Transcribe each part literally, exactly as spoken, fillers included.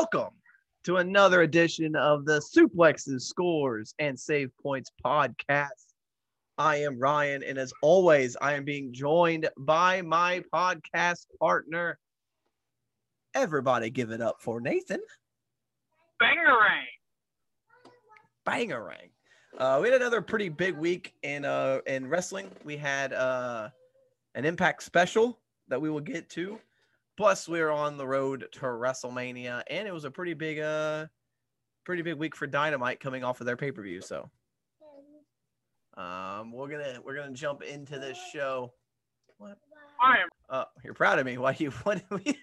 Welcome to another edition of the Suplexes, Scores and Save Points podcast. I am Ryan, and as always, I am being joined by my podcast partner. Everybody give it up for Nathan. Bangarang. Bangarang. Uh, we had another pretty big week in uh, in wrestling. We had uh, an Impact special that we will get to. Plus, we were on the road to WrestleMania, and it was a pretty big, uh, pretty big week for Dynamite coming off of their pay-per-view. So, um, we're gonna we're gonna jump into this show. What? I am. Uh, you're proud of me. Why you? What? For saying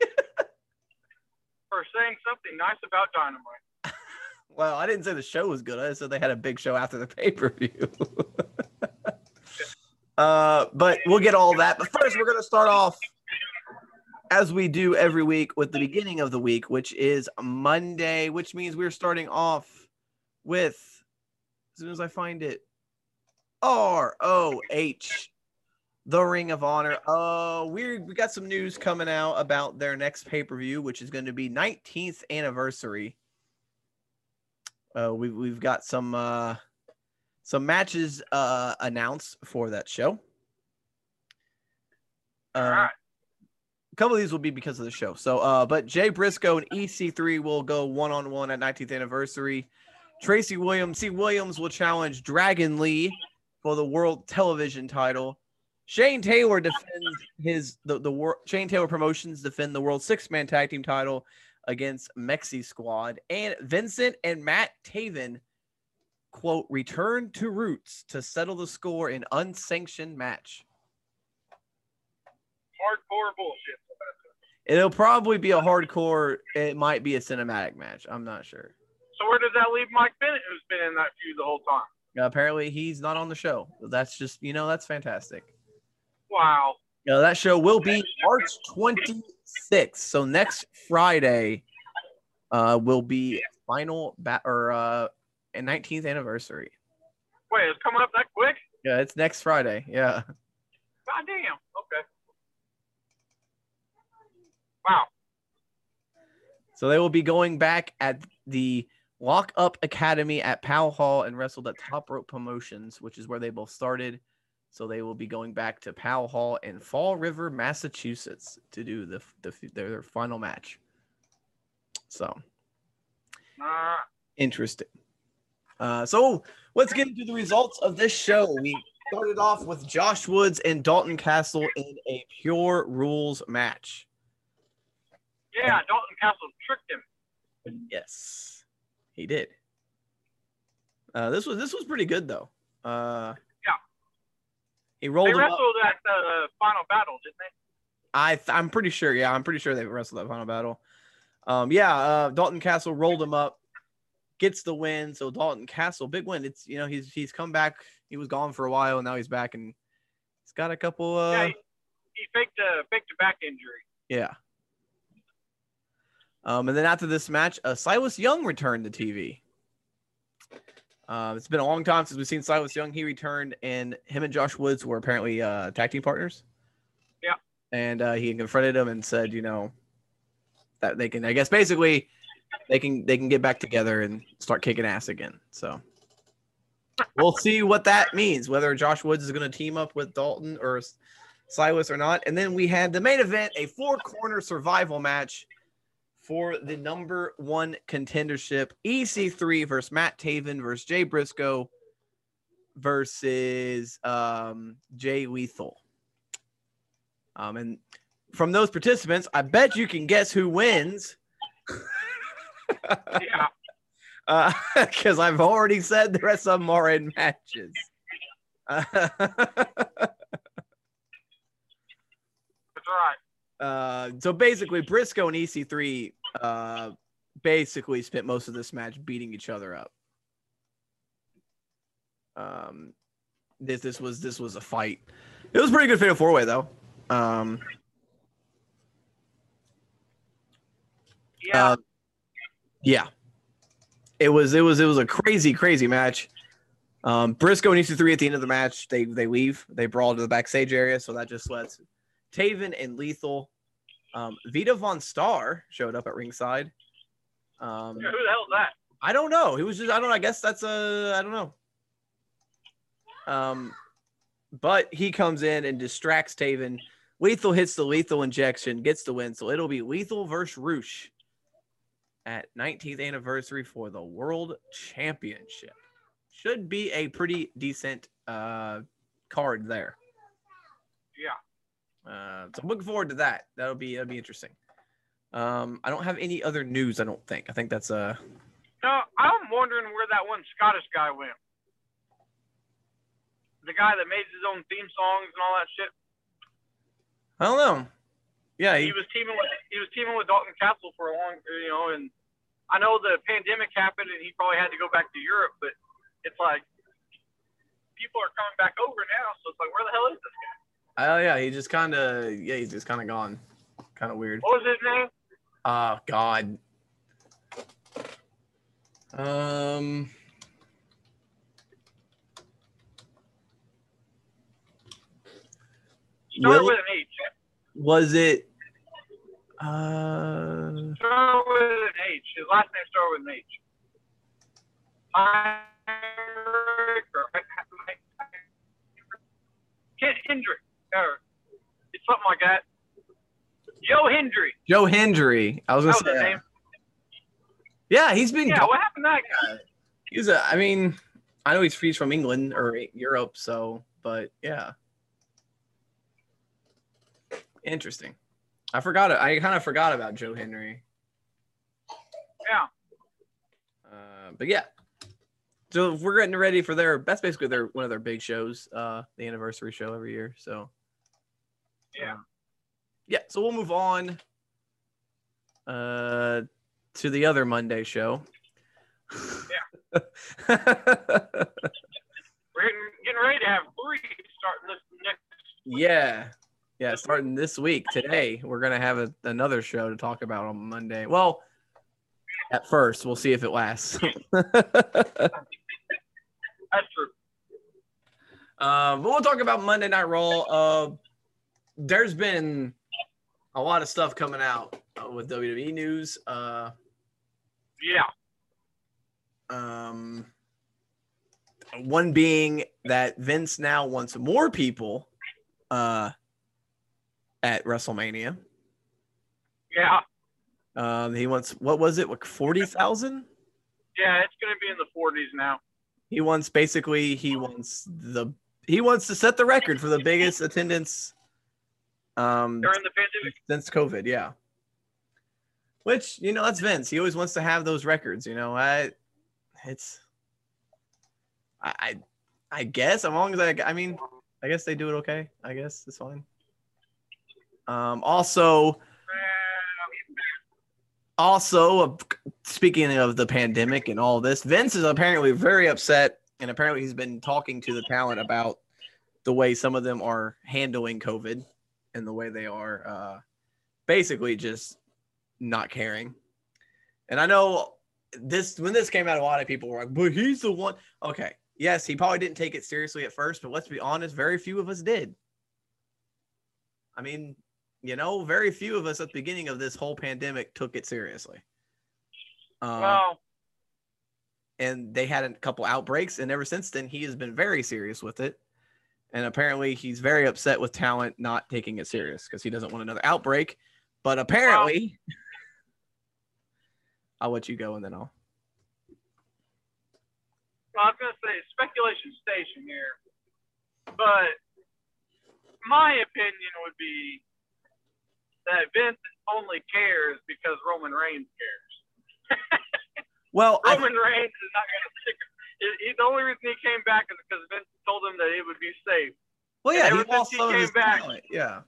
something nice about Dynamite. Well, I didn't say the show was good. I just said they had a big show after the pay-per-view. uh, but we'll get all that. But first, we're gonna start off, as we do every week, with the beginning of the week, which is Monday, which means we're starting off with, as soon as I find it, R O H, the Ring of Honor. Uh, we we got some news coming out about their next pay-per-view, which is going to be nineteenth anniversary. Uh, we, we've got some, uh, some matches uh, announced for that show. Uh, All right. A couple of these will be because of the show. So, uh, but Jay Briscoe and E C three will go one-on-one at nineteenth anniversary. Tracy Williams, C. Williams will challenge Dragon Lee for the world television title. Shane Taylor defends his the the world. Shane Taylor Promotions defend the world six-man tag team title against Mexi Squad, and Vincent and Matt Taven, quote, return to roots to settle the score in unsanctioned match. Hardcore bullshit. It'll probably be a hardcore. It might be a cinematic match. I'm not sure. So where does that leave Mike Bennett, who's been in that feud the whole time? Uh, apparently, he's not on the show. That's just, you know, that's fantastic. Wow. You know, that show will be March twenty-sixth. So next Friday uh, will be final bat or uh, nineteenth anniversary. Wait, it's coming up that quick? Yeah, it's next Friday. Yeah. God damn. Okay. Wow. So they will be going back at the Lock Up Academy at Powell Hall and wrestled at Top Rope Promotions, which is where they both started. So they will be going back to Powell Hall in Fall River, Massachusetts to do the, the their, their final match. So uh, interesting. Uh, so let's get into the results of this show. We started off with Josh Woods and Dalton Castle in a pure rules match. Yeah, Dalton Castle tricked him. Yes, he did. Uh, this was this was pretty good though. Uh, yeah. He rolled. They wrestled at the Final Battle, didn't they? I th- I'm pretty sure. Yeah, I'm pretty sure they wrestled at Final Battle. Um, yeah, uh, Dalton Castle rolled him up, gets the win. So Dalton Castle, big win. It's you know he's he's come back. He was gone for a while, and now he's back, and he's got a couple. Uh, yeah, he, he faked a faked a back injury. Yeah. Um, and then after this match, uh, Silas Young returned to T V. Uh, it's been a long time since we've seen Silas Young. He returned, and him and Josh Woods were apparently uh, tag team partners. Yeah. And uh, he confronted him and said, you know, that they can, I guess, basically, they can they can get back together and start kicking ass again. So we'll see what that means, whether Josh Woods is going to team up with Dalton or Silas or not. And then we had the main event, a four-corner survival match for the number one contendership, E C three versus Matt Taven versus Jay Briscoe versus um, Jay Lethal. Um, and from those participants, I bet you can guess who wins. Yeah. Because uh, I've already said the rest of them are in matches. That's right. Uh, so basically, Briscoe and E C three uh, basically spent most of this match beating each other up. Um, this this was this was a fight. It was a pretty good fatal four way though. Um, yeah, uh, yeah. It was it was it was a crazy crazy match. Um, Briscoe and E C three at the end of the match they they leave they brawl to the backstage area, so that just lets Taven and Lethal. Um, Vita Von Starr showed up at ringside. Um, yeah, who the hell is that? I don't know. He was just, I don't know. I guess that's a, I don't know. Um, but he comes in and distracts Taven. Lethal hits the lethal injection, gets the win. So it'll be Lethal versus Rush at nineteenth anniversary for the World Championship. Should be a pretty decent uh, card there. Yeah. Uh, so I'm looking forward to that. That'll be, that'll be interesting. Um, I don't have any other news, I don't think. I think that's a... Uh, no, I'm wondering where that one Scottish guy went. The guy that made his own theme songs and all that shit. I don't know. Yeah, he, he was teaming with he was teaming with Dalton Castle for a long, you know, and I know the pandemic happened and he probably had to go back to Europe, but it's like people are coming back over now, so it's like, where the hell is this guy? Oh yeah, he just kind of yeah, he's just kind of gone, kind of weird. What was his name? Oh God. Um. Start with an H. Was it? Uh, start with an H. His last name started with an H. Ken Hendry. Or it's something like that. Joe Hendry. Joe Hendry. I was going to say. That was his name. Yeah, he's been. Yeah, gone. What happened to that guy? He's a. I mean, I know he's he's from England or Europe, so. But yeah. Interesting. I forgot. I kind of forgot about Joe Hendry. Yeah. Uh, but yeah. So we're getting ready for their. That's basically their one of their big shows, uh, the anniversary show every year. So. Yeah. Um, yeah. So we'll move on. Uh. To the other Monday show. Yeah. We're getting, getting ready to have three starting this next week. Yeah. Yeah, starting this week. Today, we're going to have a, another show to talk about on Monday. Well, at first, we'll see if it lasts. That's true. Uh, but we'll talk about Monday Night Raw. Uh, there's been a lot of stuff coming out uh, with W W E news. Uh, yeah. Um, one being that Vince now wants more people uh, at WrestleMania. Yeah. Um, he wants, what was it, like forty thousand? Yeah, it's going to be in the forties now. He wants, basically, he wants the he wants to set the record for the biggest attendance Um, during the pandemic, since COVID, yeah. Which, you know, that's Vince. He always wants to have those records. You know, I, it's, I, I, I guess as long as I, I mean, I guess they do it okay. I guess it's fine. Um, also, also uh, speaking of the pandemic and all this, Vince is apparently very upset, and apparently he's been talking to the talent about the way some of them are handling COVID. And the way they are uh, basically just not caring. And I know this when this came out, a lot of people were like, but he's the one. Okay, yes, he probably didn't take it seriously at first, but let's be honest, very few of us did. I mean, you know, very few of us at the beginning of this whole pandemic took it seriously. Um, wow. And they had a couple outbreaks, and ever since then, he has been very serious with it. And apparently he's very upset with talent not taking it serious because he doesn't want another outbreak. But apparently, wow. I'll let you go and then I'll. Well, I was going to say speculation station here. But my opinion would be that Vince only cares because Roman Reigns cares. Well, Roman I... Reigns is not going to stick around. It, it, the only reason he came back is because Vince told him that it would be safe. Well, yeah, he lost some of his talent. Yeah.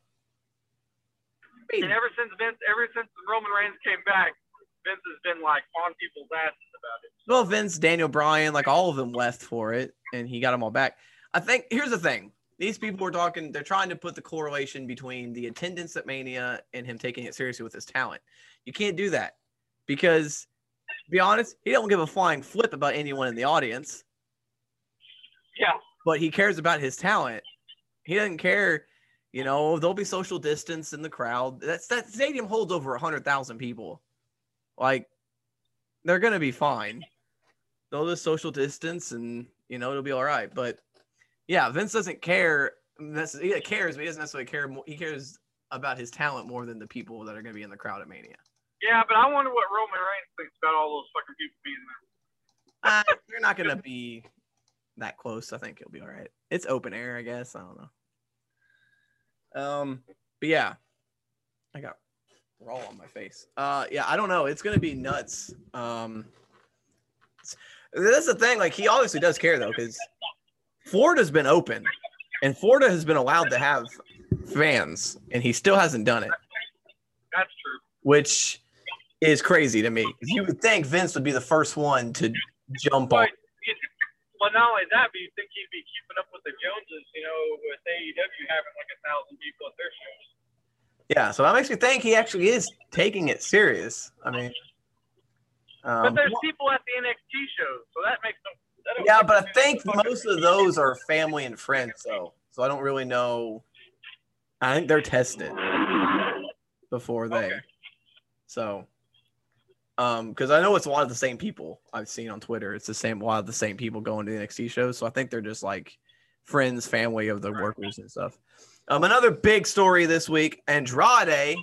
I mean, and ever since Vince, ever since Roman Reigns came back, Vince has been like on people's asses about it. Well, Vince, Daniel Bryan, like all of them left for it, and he got them all back. I think here's the thing: these people were talking; they're trying to put the correlation between the attendance at Mania and him taking it seriously with his talent. You can't do that because. Be honest, he don't give a flying flip about anyone in the audience. Yeah. But he cares about his talent. He doesn't care, you know, there'll be social distance in the crowd. That's that stadium holds over one hundred thousand people. Like, they're going to be fine. They'll just social distance and, you know, it'll be all right. But yeah, Vince doesn't care. He cares, but he doesn't necessarily care. He cares about his talent more than the people that are going to be in the crowd at Mania. Yeah, but I wonder what Roman Reigns thinks about all those fucking people being there. uh, they're not going to be that close. I think he'll be all right. It's open air, I guess. I don't know. Um, but yeah, I got Raw on my face. Uh, yeah, I don't know. It's going to be nuts. Um, that's the thing. Like, he obviously does care, though, because Florida's been open, and Florida has been allowed to have fans, and he still hasn't done it. That's true. Which is crazy to me. You would think Vince would be the first one to jump on. Well, not only that, but you think he'd be keeping up with the Joneses, you know, with A E W having like a thousand people at their shows. Yeah, so that makes me think he actually is taking it serious. I mean, um, but there's people at the N X T shows, so that makes them. That yeah, but I think most of those are family and friends, though. So I don't really know. I think they're tested before they. Okay. So, um, because I know it's a lot of the same people I've seen on Twitter. It's the same, a lot of the same people going to the N X T shows. So I think they're just like friends, family of the workers and stuff. Um, another big story this week: Andrade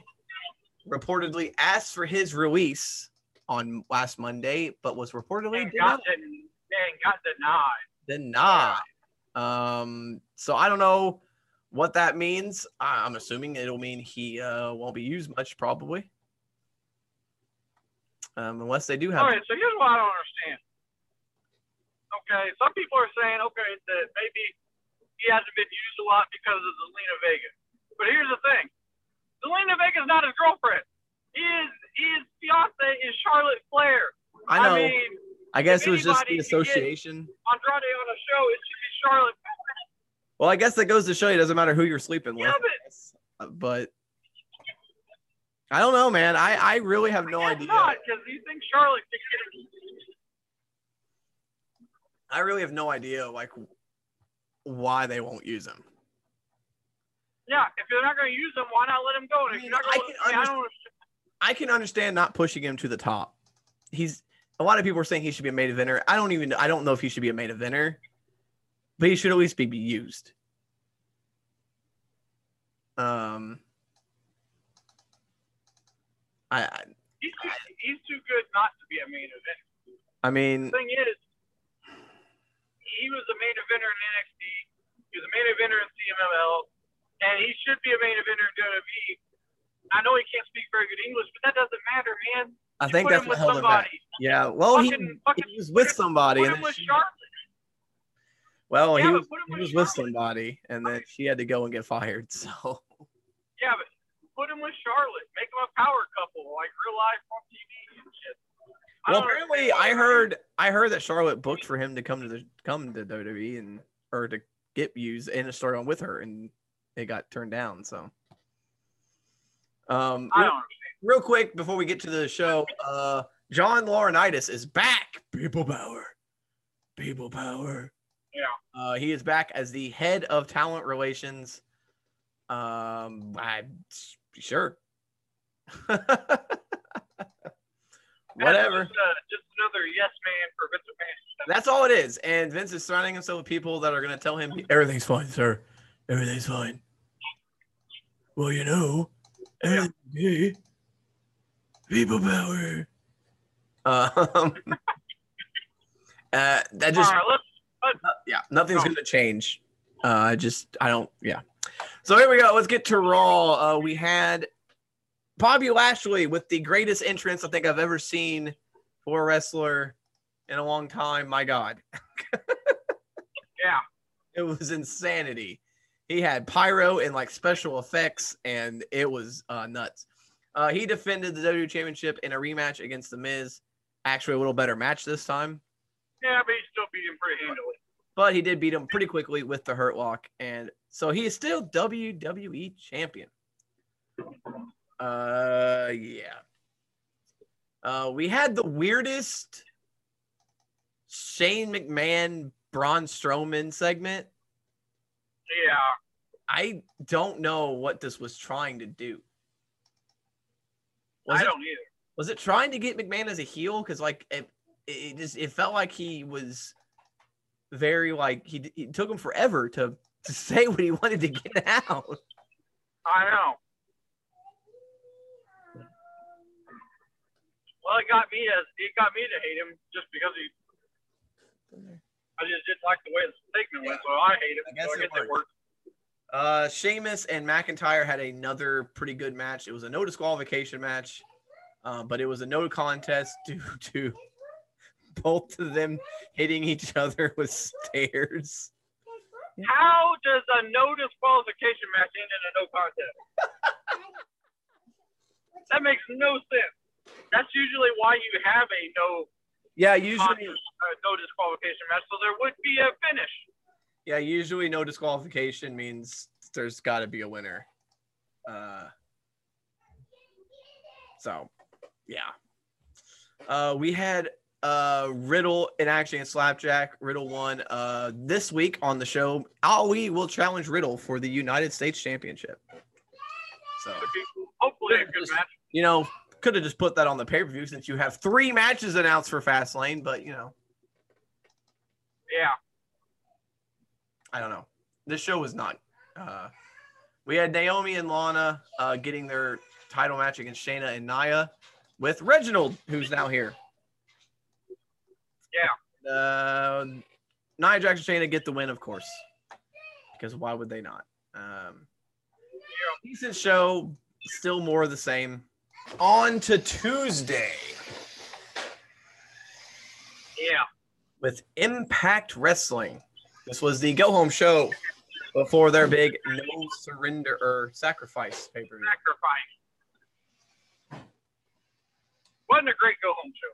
reportedly asked for his release on last Monday, but was reportedly and got, den- got denied. Denied. Yeah. Um, so I don't know what that means. I- I'm assuming it'll mean he uh, won't be used much, probably. Um, unless they do have. All right, so here's what I don't understand. Okay, some people are saying, okay, that maybe he hasn't been used a lot because of Zelina Vega. But here's the thing: Zelina Vega is not his girlfriend. He is. His fiance is Charlotte Flair. I know. I, mean, I guess it was just the association. Andrade on a show, it should be Charlotte Flair. Well, I guess that goes to show you it doesn't matter who you're sleeping with. Yeah, but. but... I don't know, man. I, I really have no idea. Not, you think Charlotte could get I really have no idea, like, why they won't use him. Yeah, if they're not going to use him, why not let him go? I, mean, not I, can him, I, don't I can understand not pushing him to the top. He's a lot of people are saying he should be a main eventer. I don't even I don't know if he should be a main eventer, but he should at least be, be used. Um. I, I, he's, too, I, he's too good not to be a main event. I mean, the thing is, he was a main eventer in N X T, he was a main eventer in C M L L, and he should be a main eventer in W W E. I know he can't speak very good English, but that doesn't matter, man. I you think that's what held him back. Yeah, well, fucking, he, fucking, he was with somebody. Put him and with she, well, yeah, he was, he was with somebody, and then she had to go and get fired. So. Yeah, but. Put him with Charlotte. Make him a power couple, like real life on T V and shit. I well, apparently, I heard I heard that Charlotte booked for him to come to the come to W W E and or to get used in a storyline with her, and it got turned down. So, um, I don't real, real quick before we get to the show, uh, John Laurinaitis is back. People power, people power. Yeah, uh, he is back as the head of talent relations. Um, I. Sure. Whatever. Just, uh, just another yes man for Vince McMahon. That's all it is. And Vince is surrounding himself with people that are going to tell him everything's fine, sir. Everything's fine. Well, you know, yeah. Hey, people power. Um, uh, that just. Right, let's, let's, uh, yeah, nothing's no. going to change. Uh, just I don't. Yeah. So here we go. Let's get to Raw. Uh, we had Bobby Lashley with the greatest entrance I think I've ever seen for a wrestler in a long time. My God. Yeah. It was insanity. He had pyro and like special effects, and it was uh, nuts. Uh, he defended the W W E Championship in a rematch against The Miz. Actually, a little better match this time. Yeah, but he still beat him pretty handily. But he did beat him pretty quickly with the Hurt Lock, and so he is still W W E champion. Uh, yeah. Uh, we had the weirdest Shane McMahon, Braun Strowman segment. Yeah. I don't know what this was trying to do. Was I don't it, either. Was it trying to get McMahon as a heel? Because, like, it, it just it felt like he was very, like, he it took him forever to, to say what he wanted to get out. I know. Well, it got me as it got me to hate him just because he. I just didn't like the way the statement yeah. went, so I hate him. I guess, so I guess it, it worked. worked. Uh, Sheamus and McIntyre had another pretty good match. It was a no disqualification match, uh, but it was a no contest due to both of them hitting each other with stairs. How does a no disqualification match end in a no contest? That makes no sense. That's usually why you have a no. Yeah, usually uh, no disqualification match, so there would be a finish. Yeah, usually no disqualification means there's got to be a winner. Uh, so, yeah, uh, we had uh, Riddle and actually in Slapjack, Riddle won uh, this week on the show. Ali will challenge Riddle for the United States Championship. So, hopefully, a good match. You know. Could have just put that on the pay-per-view since you have three matches announced for Fastlane, but you know. Yeah. I don't know. This show was not. Uh, we had Naomi and Lana uh, getting their title match against Shayna and Nia with Reginald, who's now here. Yeah. Uh, Nia Jax and Shayna get the win, of course. Because why would they not? Um, yeah. Decent show. Still more of the same. On to Tuesday. Yeah. With Impact Wrestling. This was the go-home show before their big No Surrender or Sacrifice pay-per-view. Sacrifice. Wasn't a great go-home show,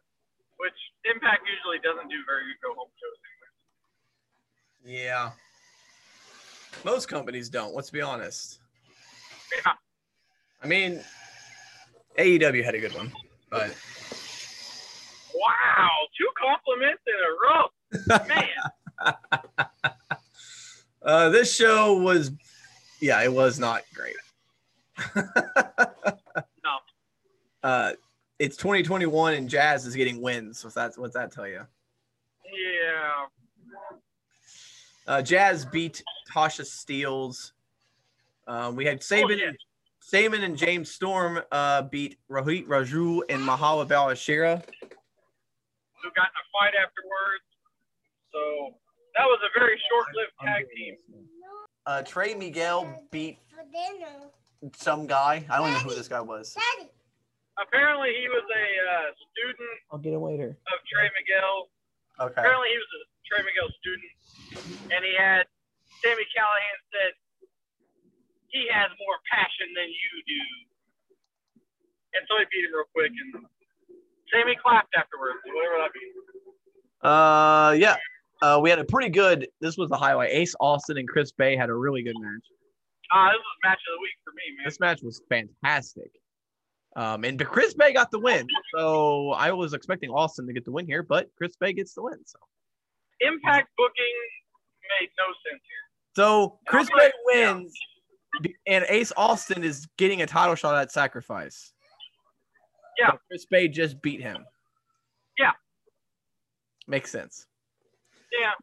which Impact usually doesn't do very good go-home shows anyway. Yeah. Most companies don't, let's be honest. Yeah. I mean... A E W had a good one, but wow, two compliments in a row, man. uh, this show was, yeah, it was not great. No, uh, it's twenty twenty-one and Jazz is getting wins. So if that's what's that tell you? Yeah. Uh, Jazz beat Tasha Steelz. Uh, we had Sabin. Oh, yeah. Sabin and James Storm uh, beat Rohit Raju and Mahala Balashira. Who got in a fight afterwards. So that was a very short-lived tag team. Uh, Trey Miguel beat some guy. I don't know who this guy was. Apparently he was a uh, student I'll get it later. of Trey Miguel. Okay. Apparently he was a Trey Miguel student. And he had Sammy Callahan said, he has more passion than you do. And so he beat him real quick. And Sammy clapped afterwards, whatever that means. Uh, yeah. Uh, we had a pretty good – this was the highlight. Ace Austin and Chris Bey had a really good match. Ah, uh, this was match of the week for me, man. This match was fantastic. Um, and Chris Bey got the win. So I was expecting Austin to get the win here, but Chris Bey gets the win. So Impact booking made no sense here. So Chris Bey wins – and Ace Austin is getting a title shot at Sacrifice. Yeah. So Chris Bey just beat him. Yeah. Makes sense. Yeah.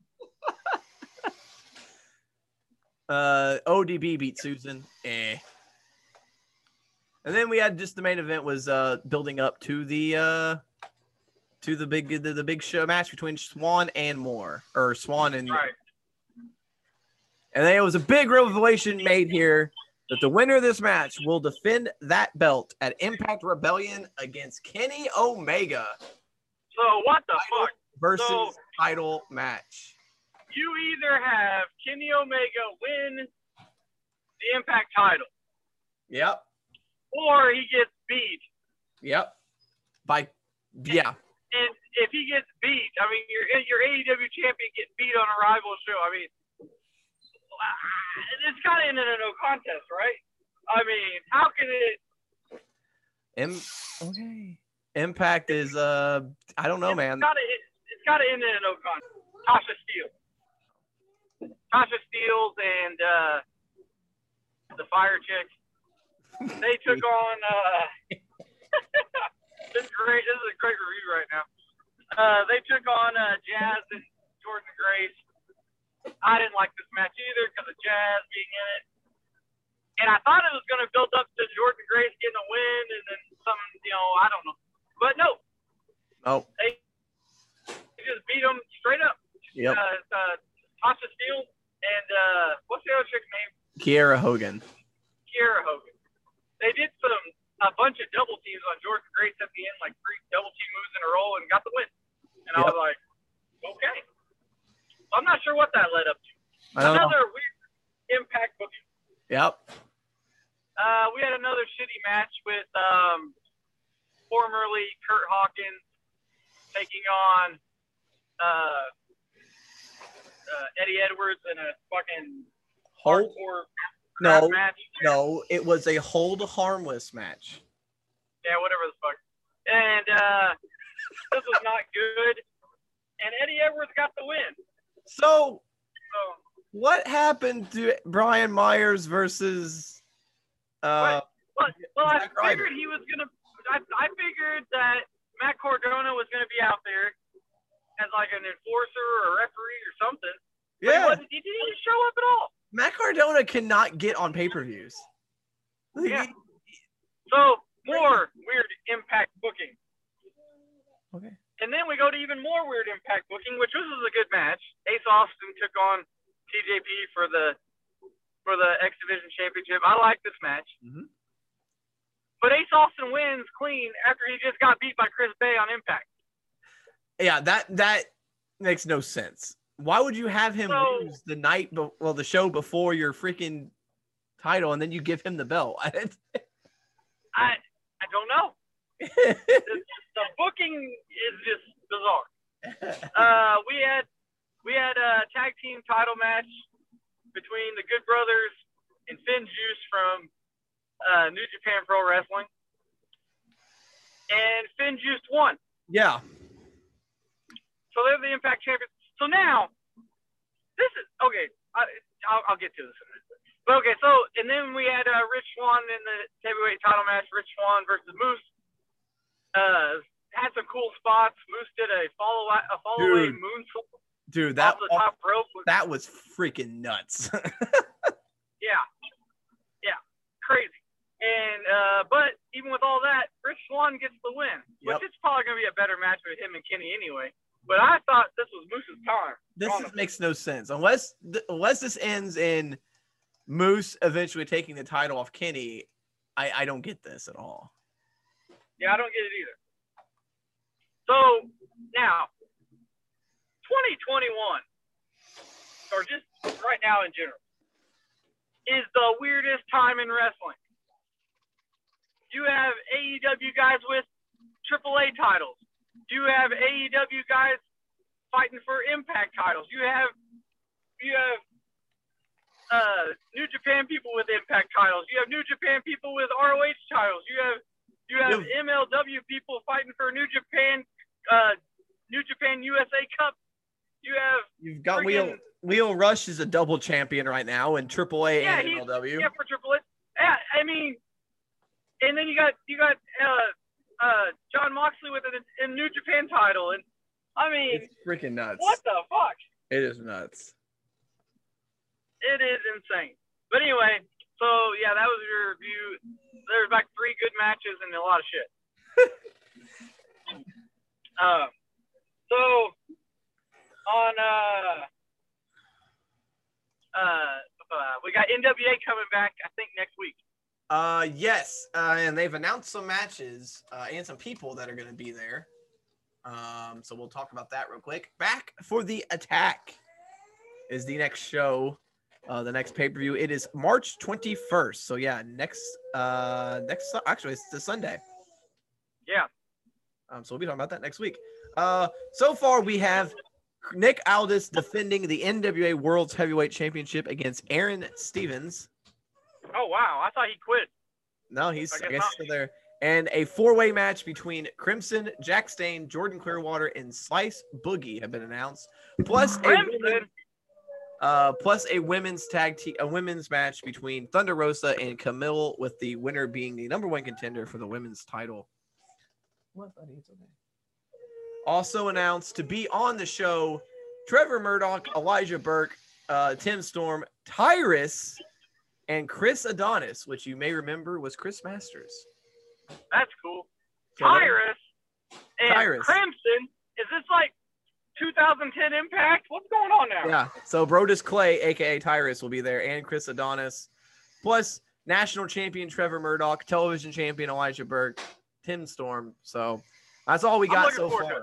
uh, O D B beat Susan. Eh. And then we had just the main event was uh, building up to the uh, to the big the, the big show match between Swan and Moore or Swan and. Right. And then it was a big revelation made here that the winner of this match will defend that belt at Impact Rebellion against Kenny Omega. So what the title fuck? Versus so, title match. You either have Kenny Omega win the Impact title. Yep. Or he gets beat. Yep. By yeah. And, and if he gets beat, I mean your your A E W champion gets beat on a rival show. I mean. It's got to end in a no contest, right? I mean, how can it? M- okay. Impact is, uh, I don't know, it's man. Gotta, it, it's got to end in a no contest. Tasha Steelz. Tasha Steelz and uh, the Fire Chick. They took on, uh, This is great. This is a great review right now. Uh, they took on uh, Jazz and Jordan Grace. I didn't like this match either because of Jazz being in it. And I thought it was going to build up to Jordan Grace getting a win and then some, you know, I don't know. But no. No. Nope. They, they just beat them straight up. Yep. Uh, uh, Tasha Steelz and uh, what's the other chick's name? Kiara Hogan. Kiara Hogan. They did some a bunch of double teams on Jordan Grace at the end, like three double team moves in a row, and got the win. And yep. I was like, okay. I'm not sure what that led up to. Another know. weird Impact booking. Yep. Uh, we had another shitty match with um, formerly Curt Hawkins taking on uh, uh, Eddie Edwards in a fucking hold hardcore no match. No, it was a hold harmless match. Yeah, whatever the fuck. And uh, this was not good. And Eddie Edwards got the win. So, oh. What happened to Brian Myers versus? Uh, well, well I figured he was gonna. I, I figured that Matt Cardona was gonna be out there as like an enforcer or referee or something. But yeah, he, he didn't even show up at all. Matt Cardona cannot get on pay-per-views. Yeah. So more weird Impact booking. Okay. And then we go to even more weird Impact booking, which this is a good match. Ace Austin took on T J P for the for the X Division Championship. I like this match. Mm-hmm. But Ace Austin wins clean after he just got beat by Chris Bey on Impact. Yeah, that that makes no sense. Why would you have him so, lose the night, be- well, the show before your freaking title, and then you give him the belt? I I, I don't know. the, the booking is just bizarre. Uh, we had we had a tag team title match between the Good Brothers and Finn Juice from uh, New Japan Pro Wrestling, and Finn Juice won. Yeah. So they're the Impact champions. So now, this is okay. I, I'll, I'll get to this in a minute. But okay, so and then we had uh, Rich Swan in the heavyweight title match. Rich Swan versus Moose. Uh, had some cool spots. Moose did a follow a follow away moonsault. Dude, that off the top rope. That was freaking nuts. yeah, yeah, crazy. And uh, but even with all that, Rich Swan gets the win, yep. Which is probably gonna be a better match with him and Kenny anyway. But I thought this was Moose's time. This is, makes no sense unless th- unless this ends in Moose eventually taking the title off Kenny. I, I don't get this at all. Yeah, I don't get it either. So now, twenty twenty-one, or just right now in general, is the weirdest time in wrestling. You have A E W guys with triple A titles. You have A E W guys fighting for Impact titles. You have you have uh, New Japan people with Impact titles. You have New Japan people with R O H titles. You have You have M L W people fighting for New Japan, uh, New Japan U S A Cup. You have you've got Leo. Leo Rush is a double champion right now in triple A yeah, and M L W. Yeah, for triple A. Yeah, I mean, and then you got you got uh, uh, John Moxley with a, a New Japan title, and I mean, it's freaking nuts. What the fuck? It is nuts. It is insane. But anyway. So, yeah, that was your review. There's like three good matches and a lot of shit. um, so, on, uh, uh, uh, we got N W A coming back, I think, next week. Uh, yes, uh, and they've announced some matches uh, and some people that are going to be there. Um, so we'll talk about that real quick. Back for the Attack is the next show. Uh, the next pay-per-view, it is March twenty-first. So, yeah, next, uh, next, actually, it's this Sunday. Yeah. Um, so we'll be talking about that next week. Uh, so far, we have Nick Aldis defending the N W A World's Heavyweight Championship against Aaron Stevens. Oh, wow. I thought he quit. No, he's, I guess, I guess still there. And a four-way match between Crimson, Jack Stain, Jordan Clearwater, and Slice Boogie have been announced. Plus, Crimson. a woman- Uh, plus a women's tag team, a women's match between Thunder Rosa and Camille, with the winner being the number one contender for the women's title. What? I think it's okay. Also announced to be on the show, Trevor Murdoch, Elijah Burke, uh, Tim Storm, Tyrus, and Chris Adonis, which you may remember was Chris Masters. That's cool. Tyrus and Tyrus. Crimson. Is this like two thousand ten Impact? What's going on now? Yeah. So Brodus Clay, aka Tyrus, will be there, and Chris Adonis, plus national champion Trevor Murdoch, television champion Elijah Burke, Tim Storm. So that's all we got so far. It.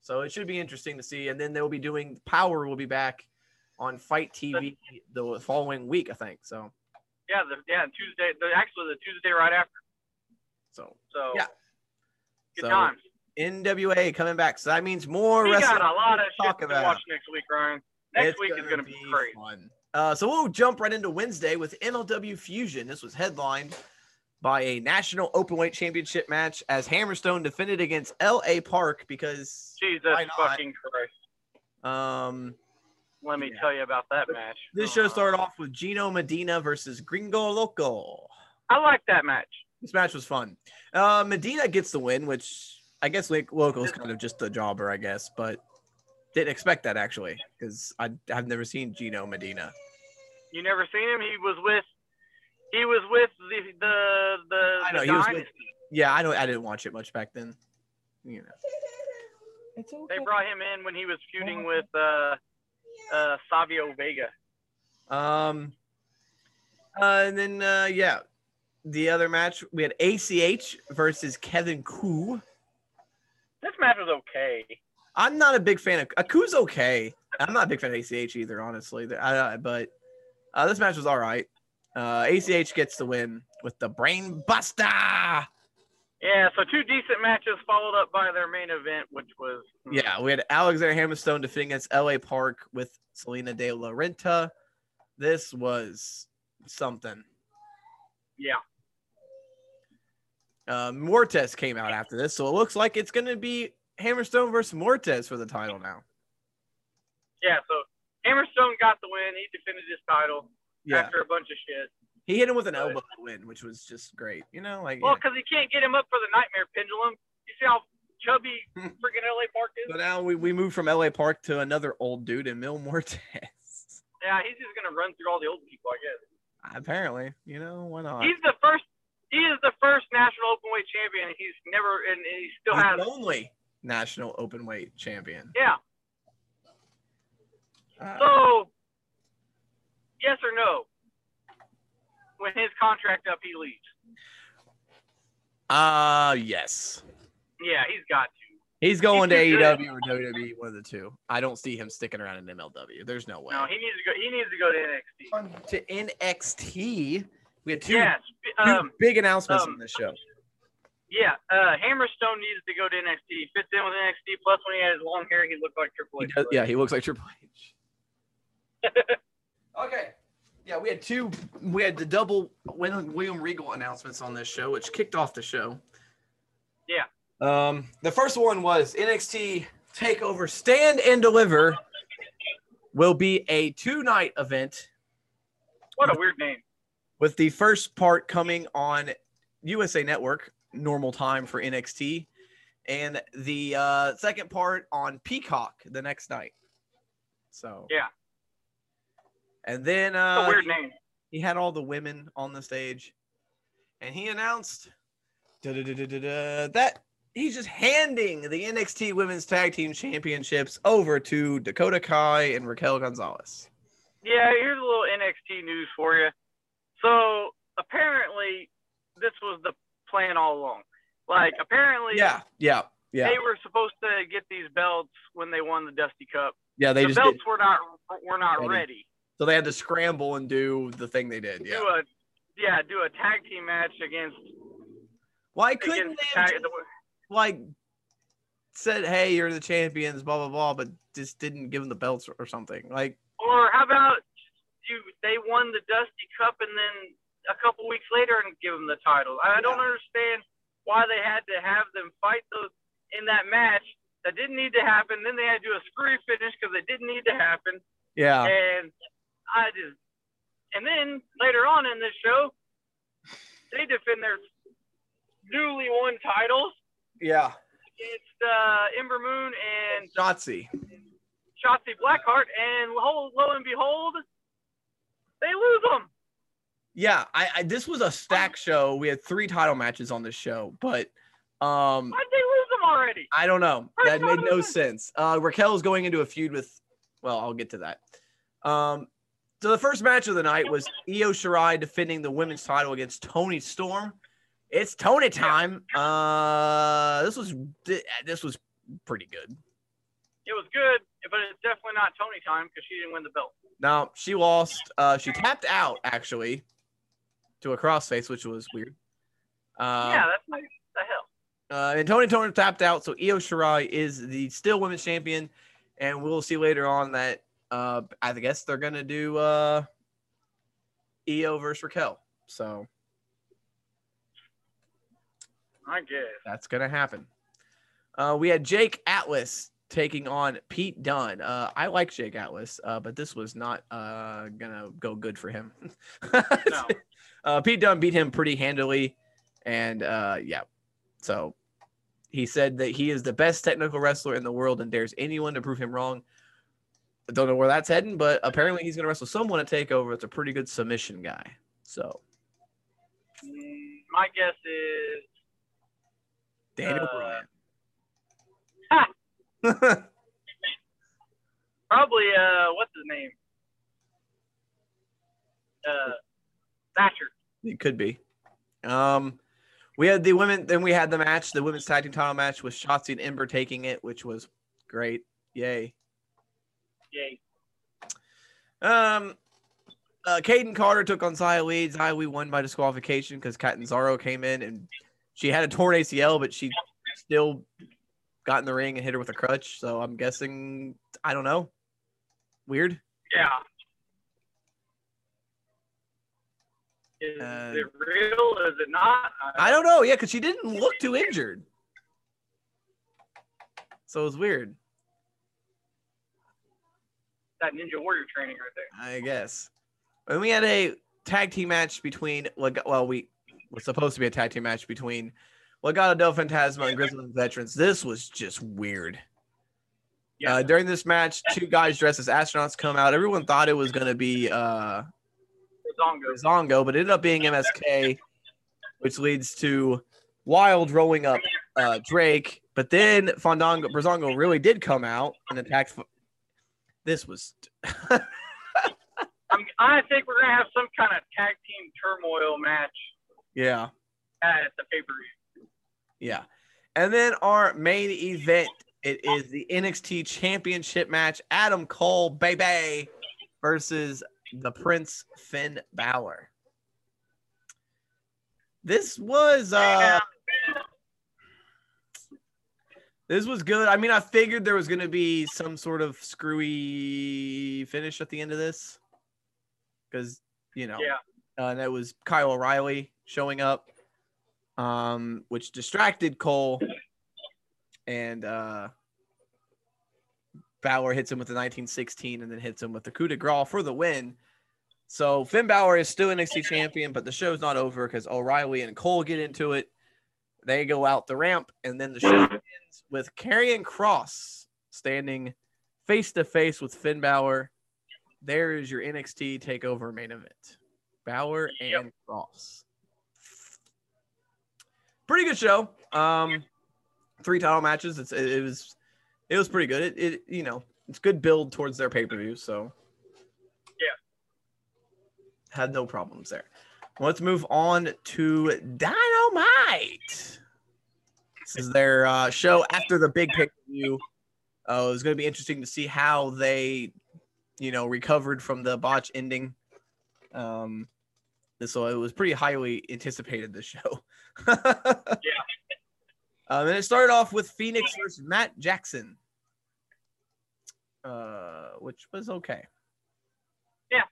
So it should be interesting to see. And then they'll be doing Power will be back on Fight T V the following week, I think. So yeah, the, yeah, Tuesday. The, actually, the Tuesday right after. So so yeah, good so, times. N W A coming back, so that means more. We got a lot of shit to watch next week, Ryan. Next it's week gonna is going to be crazy. Fun. Uh, so we'll jump right into Wednesday with M L W Fusion. This was headlined by a National Openweight Championship match as Hammerstone defended against L A Park because Jesus fucking Christ. Um, Let me yeah. tell you about that match. This show started off with Gino Medina versus Gringo Loco. I like that match. This match was fun. Uh, Medina gets the win, which... I guess like Local is kind of just a jobber, I guess, but didn't expect that actually because I I've never seen Gino Medina. You never seen him? He was with he was with the the the. I know the he was with, yeah, I know. I didn't watch it much back then. You know, it's okay. They brought him in when he was feuding with uh, uh, Savio Vega. Um. Uh, and then uh, yeah, the other match we had A C H versus Kevin Koo. This match was okay. I'm not a big fan of Aku's okay. I'm not a big fan of A C H either, honestly. I, I, but uh, this match was all right. Uh, A C H gets the win with the Brain Buster. Yeah, so two decent matches followed up by their main event, which was... Yeah, we had Alexander Hammerstone defeating against L A Park with Selena De La Renta. This was something. Yeah. Uh, Mortes came out after this, so it looks like it's going to be Hammerstone versus Mortes for the title now. Yeah, so Hammerstone got the win. He defended his title yeah. after a bunch of shit. He hit him with an elbow to win, which was just great. You know, like well, because yeah. he can't get him up for the Nightmare Pendulum. You see how chubby freaking L A Park is? So now we, we move from L A Park to another old dude in Mil Mortes. Yeah, he's just going to run through all the old people, I guess. Apparently. You know, why not? He's the first He is the first national openweight champion, and he's never, and he still he's has the only national openweight champion. Yeah. Uh, so, yes or no? When his contract up, he leaves. Uh, yes. Yeah, he's got to. He's going he's to A E W or W W E, one of the two. I don't see him sticking around in M L W. There's no way. No, he needs to go. He needs to go to N X T. To N X T. We had two, yes, two um, big announcements um, on this show. Yeah, uh, Hammerstone needs to go to N X T. He fits in with N X T. Plus, when he had his long hair, he looked like Triple H. He does, yeah, he looks like Triple H. Okay. Yeah, we had two. We had the double William Regal announcements on this show, which kicked off the show. Yeah. Um, the first one was N X T TakeOver Stand and Deliver will be a two-night event. What a weird name. With the first part coming on U S A Network, normal time for N X T, and the uh, second part on Peacock the next night. So yeah, and then uh, a weird name. He, he had all the women on the stage, and he announced da, da, da, da, da, da, that he's just handing the N X T Women's Tag Team Championships over to Dakota Kai and Raquel Gonzalez. Yeah, here's a little N X T news for you. So, apparently, this was the plan all along. Like, apparently, yeah, yeah, yeah. They were supposed to get these belts when they won the Dusty Cup. Yeah, they the just belts did. were not were not ready. ready. So they had to scramble and do the thing they did. Yeah, do a, yeah, do a tag team match against. Why couldn't against they have tag, just, the, like said, "Hey, you're the champions," blah blah blah, but just didn't give them the belts or something? Like, or how about? You, they won the Dusty Cup and then a couple weeks later and give them the title. I yeah. don't understand why they had to have them fight those in that match that didn't need to happen. Then they had to do a screwy finish because it didn't need to happen. Yeah. And I just, and then later on in this show, they defend their newly won titles. Yeah. against uh, Ember Moon and Shotzi. Shotzi Blackheart, and lo, lo and behold, they lose them. Yeah, I, I this was a stack show. We had three title matches on this show, but um, why'd they lose them already? I don't know. That made no sense. Uh, Raquel is going into a feud with. Well, I'll get to that. Um, so the first match of the night was Io Shirai defending the women's title against Toni Storm. It's Toni time. Uh, this was this was pretty good. It was good, but it's definitely not Toni time because she didn't win the belt. No, she lost. Uh, she tapped out actually to a crossface, which was weird. Uh, yeah, that's like the hell. Uh, and Toni Storm tapped out, so Io Shirai is the still women's champion. And we'll see later on that uh, I guess they're going to do uh, Io versus Raquel. So I guess that's going to happen. Uh, we had Jake Atlas taking on Pete Dunne. Uh, I like Jake Atlas, uh, but this was not uh, going to go good for him. No. uh, Pete Dunne beat him pretty handily. And uh, yeah, so. He said that he is the best technical wrestler in the world and dares anyone to prove him wrong. I don't know where that's heading, but apparently he's going to wrestle someone at TakeOver. It's a pretty good submission guy. So, my guess is Daniel uh, Bryan. Ha! Probably, uh, what's his name? Uh, Thatcher. It could be. Um, We had the women, then we had the match, the women's tag team title match with Shotzi and Ember taking it, which was great. Yay. Yay. Um, uh, Kaden Carter took on Xia Li. Xia Li won by disqualification because Catanzaro came in and she had a torn A C L, but she still got in the ring and hit her with a crutch. So I'm guessing, I don't know. Weird. Yeah. Is uh, it real? Is it not? I don't know. Yeah, because she didn't look too injured. So it was weird. That Ninja Warrior training right there. I guess. And we had a tag team match between, well, we were supposed to be a tag team match between Legado del Fantasma and Grizzled Veterans. This was just weird. Yeah. Uh, during this match, two guys dressed as astronauts come out. Everyone thought it was going to be uh, Zongo. Zongo, but it ended up being M S K, which leads to Wild rolling up uh, Drake. But then Fandango, Brazongo really did come out and attacked. F- this was. I'm, I think we're gonna have some kind of tag team turmoil match. Yeah. At the pay-per-view. Yeah, and then our main event. It is the N X T Championship match. Adam Cole, baby, versus the Prince Finn Balor. This was uh, this was good. I mean, I figured there was going to be some sort of screwy finish at the end of this, because you know, yeah. uh, and it was Kyle O'Reilly showing up, um, which distracted Cole, and uh, Balor hits him with the nineteen sixteen and then hits him with the coup de grace for the win. So Finn Balor is still N X T champion, but the show's not over because O'Reilly and Cole get into it. They go out the ramp, and then the show ends with Karrion Kross standing face-to-face with Finn Balor. There is your N X T TakeOver main event. Balor and yep. Cross. Pretty good show. Um, three title matches. It's, it, it was... It was pretty good. It, it, you know, it's good build towards their pay-per-view, so. Yeah. Had no problems there. Let's move on to Dynamite. This is their uh, show after the big pay-per-view. Uh, it was going to be interesting to see how they, you know, recovered from the botch ending. Um, so it was pretty highly anticipated, this show. Yeah. Um, and it started off with Phoenix versus Matt Jackson, uh, which was okay. Yeah.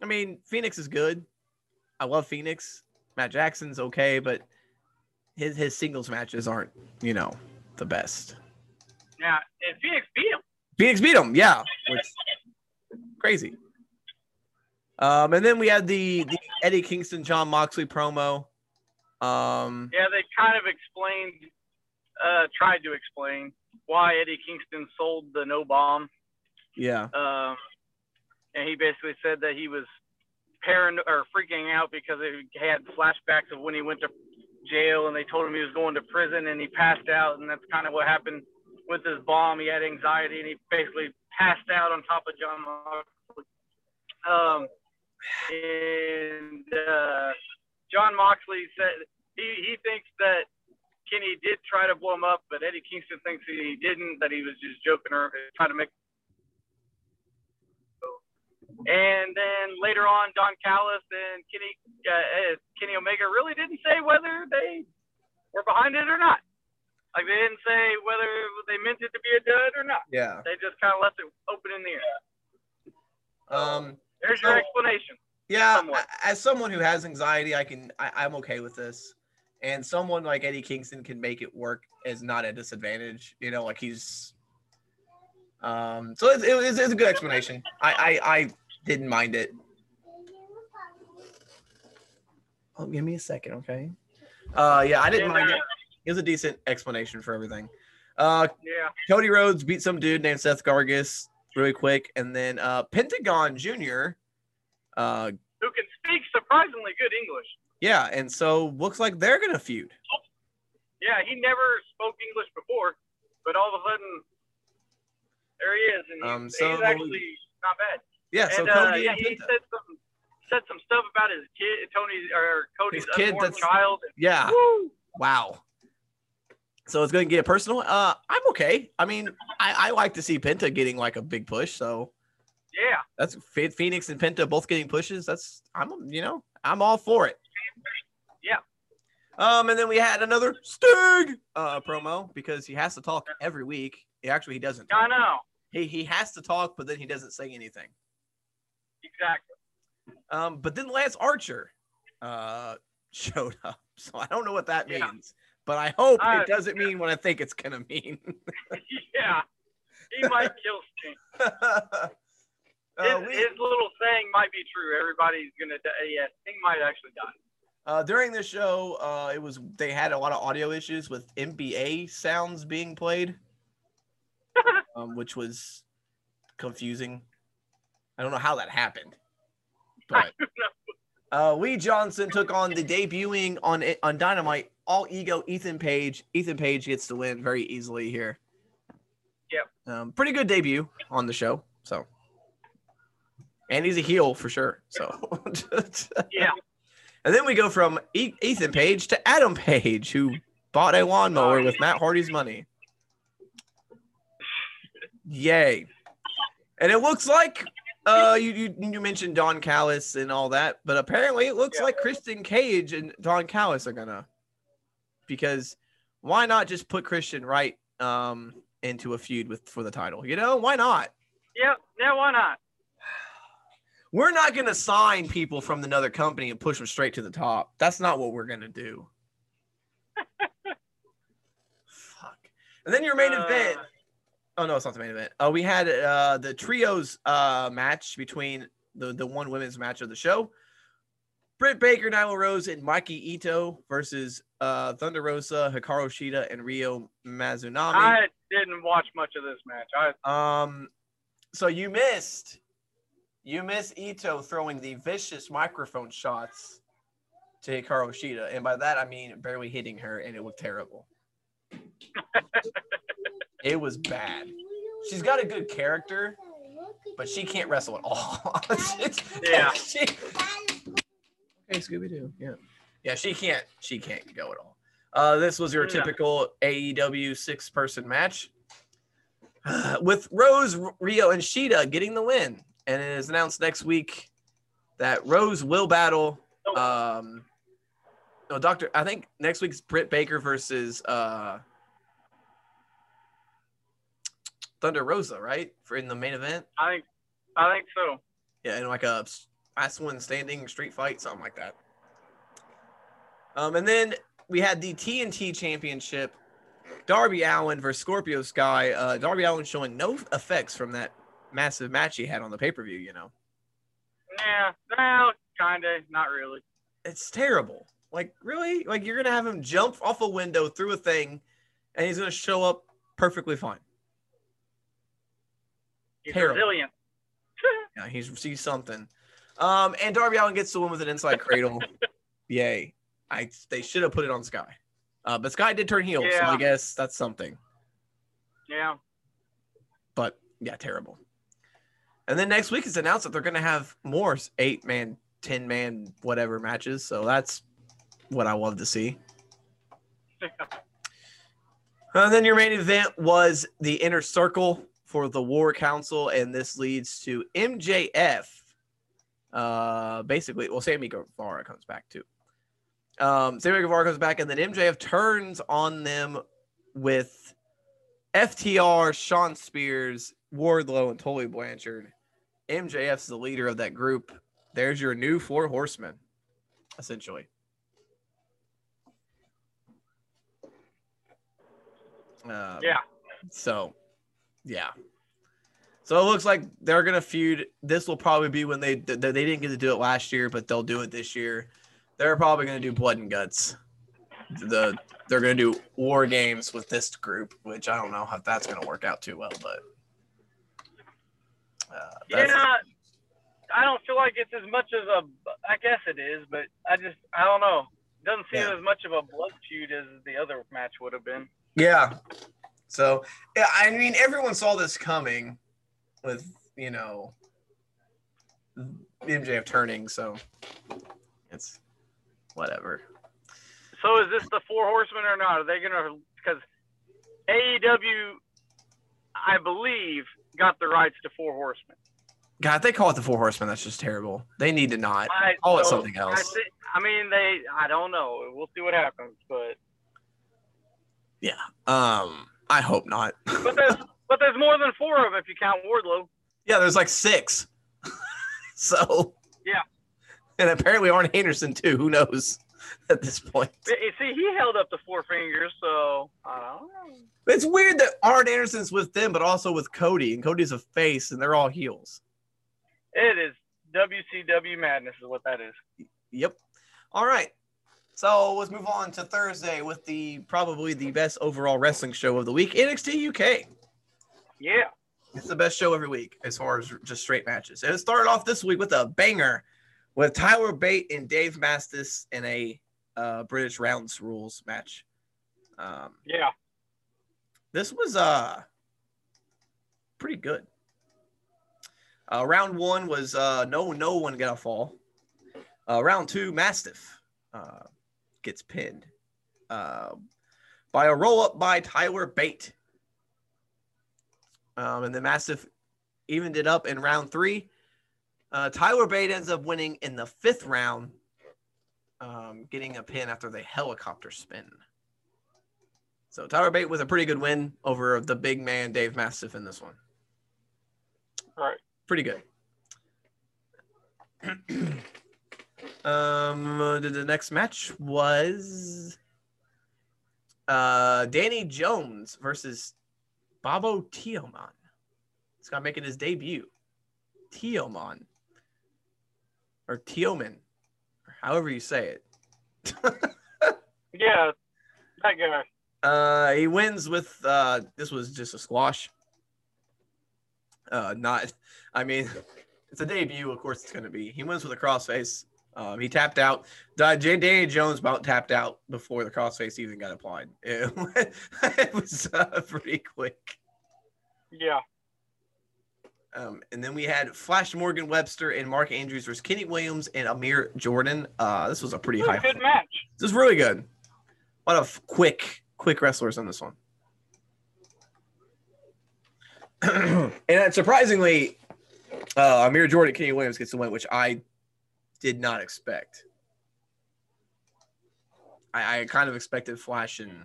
I mean, Phoenix is good. I love Phoenix. Matt Jackson's okay, but his his singles matches aren't, you know, the best. Yeah, and Phoenix beat him. Phoenix beat him, yeah. Which crazy. Um, and then we had the, the Eddie Kingston, John Moxley promo. Um, yeah, they kind of explained uh, tried to explain why Eddie Kingston sold the no bomb. Yeah. Um, and he basically said that he was paranoid or freaking out because he had flashbacks of when he went to jail and they told him he was going to prison and he passed out, and that's kind of what happened with his bomb. He had anxiety and he basically passed out on top of John Moxley. Um, and uh, John Moxley said he, he thinks that Kenny did try to blow him up, but Eddie Kingston thinks he didn't, that he was just joking or trying to make. And then later on, Don Callis and Kenny uh, Kenny Omega really didn't say whether they were behind it or not. Like, they didn't say whether they meant it to be a dud or not. Yeah. They just kind of left it open in the air. Um, There's so, your explanation. Yeah, somewhat. As someone who has anxiety, I can, I, I'm okay with this. And someone like Eddie Kingston can make it work as not a disadvantage. You know, like he's um, – so it's, it's, it's a good explanation. I, I, I didn't mind it. Oh, give me a second, okay? Uh, yeah, I didn't mind it. It was a decent explanation for everything. Uh, yeah. Cody Rhodes beat some dude named Seth Gargus really quick. And then uh, Pentagon Junior Uh, who can speak surprisingly good English. Yeah, and so looks like they're going to feud. Yeah, he never spoke English before, but all of a sudden, there he is. And he's, um, so he's actually not bad. Yeah, so and, Cody uh, and yeah, Penta. He said some, said some stuff about his kid, Tony's, or Cody's his kid, that's, child. And, yeah. Woo! Wow. So it's going to get personal. Uh, I'm okay. I mean, I, I like to see Penta getting like a big push. So yeah, that's Phoenix and Penta both getting pushes. That's I'm you know I'm all for it. Yeah. Um, and then we had another Sting uh promo because he has to talk every week. He actually he doesn't. Talk. I know. He he has to talk, but then he doesn't say anything. Exactly. Um, but then Lance Archer uh showed up, so I don't know what that yeah. means. But I hope uh, it doesn't mean what I think it's going to mean. Yeah. He might kill Sting. uh, his, we, his little saying might be true. Everybody's going to die. Yeah, Sting might actually die. Uh, during this show, uh, it was they had a lot of audio issues with N B A sounds being played, um, which was confusing. I don't know how that happened. But uh, Lee Johnson took on the debuting on on Dynamite All Ego Ethan Page. Ethan Page gets to win very easily here. Yep. Um, pretty good debut on the show. So, and he's a heel for sure. So, yeah. And then we go from e- Ethan Page to Adam Page, who bought a lawnmower with Matt Hardy's money. Yay! And it looks like uh, you, you you mentioned Don Callis and all that, but apparently it looks yeah. like Christian Cage and Don Callis are gonna. Because why not just put Christian Wright um, into a feud with for the title? You know, why not? Yeah, yeah, why not? We're not going to sign people from another company and push them straight to the top. That's not what we're going to do. Fuck. And then your main uh, event. Oh, no, it's not the main event. Uh, we had uh, the trios uh, match between the, the one women's match of the show. Britt Baker, Nyla Rose, and Maki Ito versus uh, Thunder Rosa, Hikaru Shida, and Rio Mizunami. I didn't watch much of this match. I... Um, so you missed, you missed Ito throwing the vicious microphone shots to Hikaru Shida, and by that I mean barely hitting her, and it looked terrible. It was bad. She's got a good character, but she can't wrestle at all. Yeah. She, hey, Scooby-Doo. Yeah. Yeah, she can't. She can't go at all. Uh, this was your typical A E W six-person match uh, with Rose, Rio, and Shida getting the win. And it is announced next week that Rose will battle. Um, no, Doctor I think next week's Britt Baker versus uh, Thunder Rosa, right? For in the main event. I think. I think so. Yeah, and like a. last one standing, street fight, something like that. Um, and then we had the T N T Championship, Darby Allin versus Scorpio Sky. Uh, Darby Allin showing no effects from that massive match he had on the pay-per-view, you know. Yeah, well, kind of, not really. It's terrible. Like, really? Like, you're going to have him jump off a window through a thing and he's going to show up perfectly fine. He's Terrible. resilient. Yeah, he's, he's something. Um, and Darby Allin gets the win with an inside cradle. Yay. I They should have put it on Sky. Uh, but Sky did turn heel, yeah. so I guess that's something. Yeah. But, yeah, terrible. And then next week it's announced that they're going to have more eight-man, ten-man, whatever matches. So that's what I love to see. And then your main event was the Inner Circle for the War Council, and this leads to M J F. Uh, basically, well, Sammy Guevara comes back too. Um, Sammy Guevara comes back, and then M J F turns on them with F T R, Sean Spears, Wardlow, and Tully Blanchard. M J F's the leader of that group. There's your new Four Horsemen, essentially. Uh, yeah. So, yeah. So it looks like they're gonna feud. This will probably be when they they didn't get to do it last year, but they'll do it this year. They're probably gonna do Blood and Guts. The they're gonna do War Games with this group, which I don't know how that's gonna work out too well, but. Uh, yeah, I don't feel like it's as much as a. I guess it is, but I just I don't know. It doesn't seem yeah. as much of a blood feud as the other match would have been. Yeah. So, yeah, I mean, everyone saw this coming with, you know, M J F turning, so it's whatever. So is this the Four Horsemen or not? Are they going to – because A E W, I believe, got the rights to Four Horsemen. God, if they call it the Four Horsemen, that's just terrible. They need to not I, call so, it something else. I, th- I mean, they – I don't know. We'll see what happens, but – yeah, um, I hope not. But there's, but there's more than four of them if you count Wardlow. Yeah, there's like six. So yeah, and apparently Arn Anderson too. Who knows at this point? You see, he held up the four fingers, so I don't know. It's weird that Arn Anderson's with them, but also with Cody, and Cody's a face, and they're all heels. It is W C W madness, is what that is. Yep. All right. So let's move on to Thursday with the probably the best overall wrestling show of the week, N X T U K. Yeah. It's the best show every week as far as just straight matches. And it started off this week with a banger with Tyler Bate and Dave Mastis in a uh, British Rounds Rules match. Um, yeah. This was uh, pretty good. Uh, round one was uh, no, no one got a fall. Uh, round two, Mastiff. Uh, gets pinned uh, by a roll-up by Tyler Bate. Um, and the Mastiff evened it up in round three. Uh, Tyler Bate ends up winning in the fifth round, um, getting a pin after the helicopter spin. So Tyler Bate with a pretty good win over the big man Dave Mastiff in this one. All right. Pretty good. Um, the next match was uh, Danny Jones versus Babo Tioman. It's going to make it his debut. Tioman. Or Tioman. Or however you say it. Yeah. That guy. Uh, he wins with, uh, this was just a squash. Uh, not, I mean, it's a debut. Of course it's going to be. He wins with a crossface. Um, he tapped out. Danny Jones about tapped out before the crossface even got applied. It, it was uh, pretty quick. Yeah. Um, and then we had Flash Morgan Webster and Mark Andrews versus Kenny Williams and Amir Jordan. Uh, this was a pretty was high. A good match. This was really good. A lot of quick, quick wrestlers on this one. And surprisingly, uh, Amir Jordan, Kenny Williams gets the win, which I. Did not expect. I, I kind of expected Flash and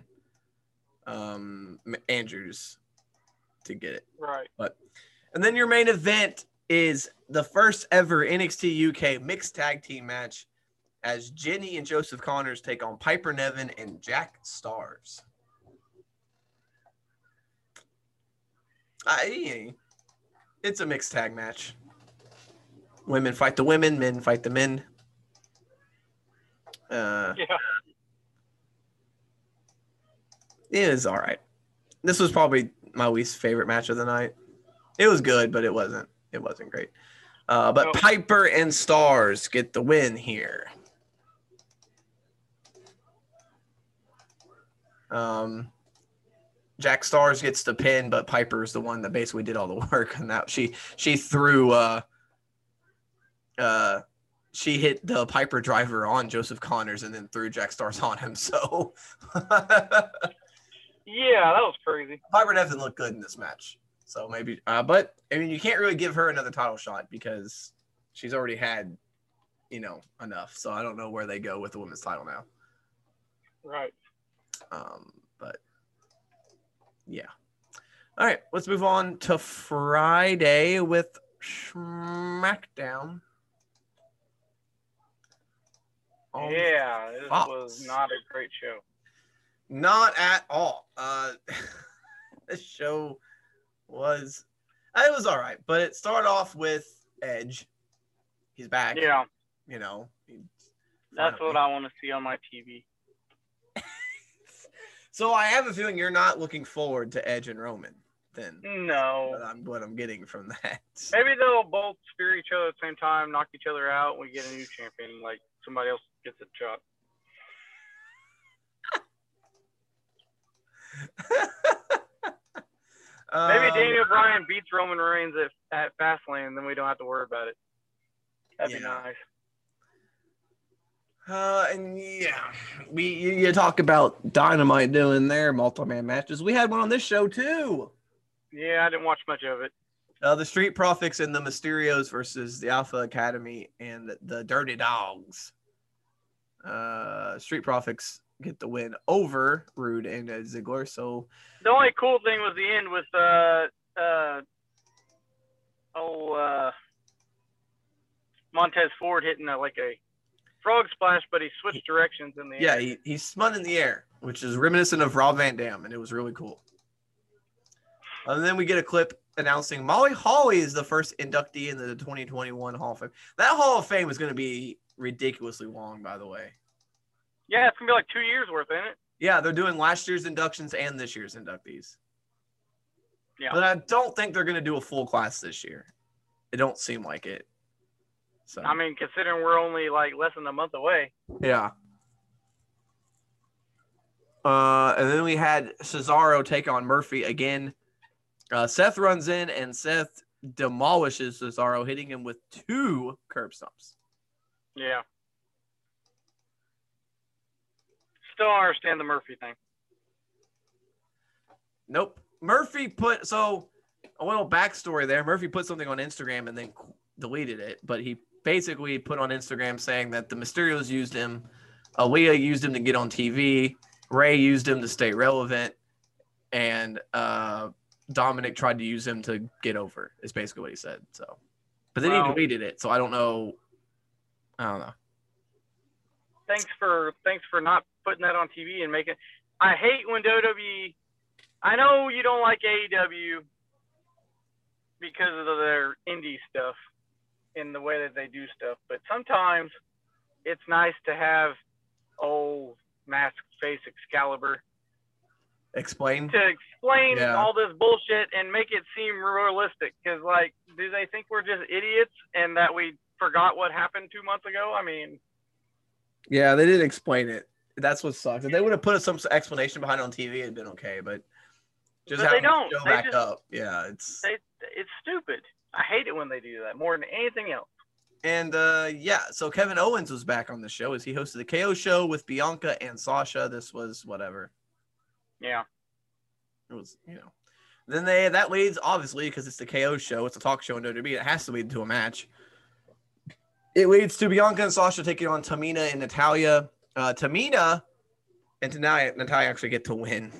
um, Andrews to get it. Right. But and then your main event is the first ever N X T U K mixed tag team match as Jenny and Joseph Connors take on Piper Nevin and Jack Stars. I, it's a mixed tag match. Women fight the women, men fight the men. Uh, yeah. it was all right. This was probably my least favorite match of the night. It was good, but it wasn't. It wasn't great. Uh, but no. Piper and Stars get the win here. Um, Jack Stars gets the pin, but Piper is the one that basically did all the work on that. She she threw. Uh, uh, she hit the Piper driver on Joseph Connors and then threw Jack Stars on him. So. Yeah, that was crazy. Piper doesn't look good in this match. So maybe, uh, but I mean, you can't really give her another title shot because she's already had, you know, enough. So I don't know where they go with the women's title now. Right. Um, but yeah. All right, let's move on to Friday with SmackDown. Yeah, this Fox. was not a great show. Not at all. Uh, this show. Was it was all right, but it started off with Edge. He's back. Yeah, you know. That's what I want to see on my T V. So I have a feeling you're not looking forward to Edge and Roman, then. No. But I'm what I'm getting from that. Maybe they'll both spear each other at the same time, knock each other out, and we get a new champion. Like somebody else gets a shot. Maybe Daniel um, Bryan beats Roman Reigns at, at Fastlane, and then we don't have to worry about it. That'd yeah. be nice. Uh, and yeah, we you, you talk about Dynamite doing their multi-man matches. We had one on this show too. Yeah, I didn't watch much of it. Uh, the Street Profits and the Mysterios versus the Alpha Academy and the, the Dirty Dogs. Uh, Street Profits get the win over Rude and uh, Ziggler. So the only cool thing was the end with uh uh oh uh Montez Ford hitting a, like a frog splash, but he switched directions in the yeah, air. Yeah, he, he spun in the air, which is reminiscent of Rob Van Dam, and it was really cool. And then we get a clip announcing Molly Holly is the first inductee in the twenty twenty-one Hall of Fame. That Hall of Fame is going to be ridiculously long, by the way. Yeah, it's going to be like two years worth, isn't it? Yeah, they're doing last year's inductions and this year's inductees. Yeah. But I don't think they're going to do a full class this year. It don't seem like it. So I mean, considering we're only like less than a month away. Yeah. Uh, and then we had Cesaro take on Murphy again. Uh, Seth runs in, and Seth demolishes Cesaro, hitting him with two curb stomps. Yeah. Still don't understand the Murphy thing. Nope. Murphy put so a little backstory there. Murphy put something on Instagram and then deleted it, but he basically put on Instagram saying that the Mysterios used him, Aaliyah used him to get on T V, Ray used him to stay relevant, and uh, Dominic tried to use him to get over. Is basically what he said. So, but then wow. he deleted it. So I don't know. I don't know. Thanks for thanks for not putting that on T V and making. I hate when W W E. I know you don't like A E W because of their indie stuff and the way that they do stuff, but sometimes it's nice to have old mask face Excalibur explain to explain yeah. all this bullshit and make it seem realistic. Because like, do they think we're just idiots and that we forgot what happened two months ago? I mean. Yeah, they didn't explain it. That's what sucks. If they would have put some explanation behind it on T V, it'd been okay. But just having to show back up, yeah, it's they, it's stupid. I hate it when they do that more than anything else. And uh, yeah, so Kevin Owens was back on the show as he hosted the K O show with Bianca and Sasha. This was whatever. Yeah, it was. You know, then they that leads obviously because it's the K O show. It's a talk show in W W E. It has to lead to a match. It leads to Bianca and Sasha taking on Tamina and Natalya. Uh, Tamina and Natalya, Natalya actually get to win.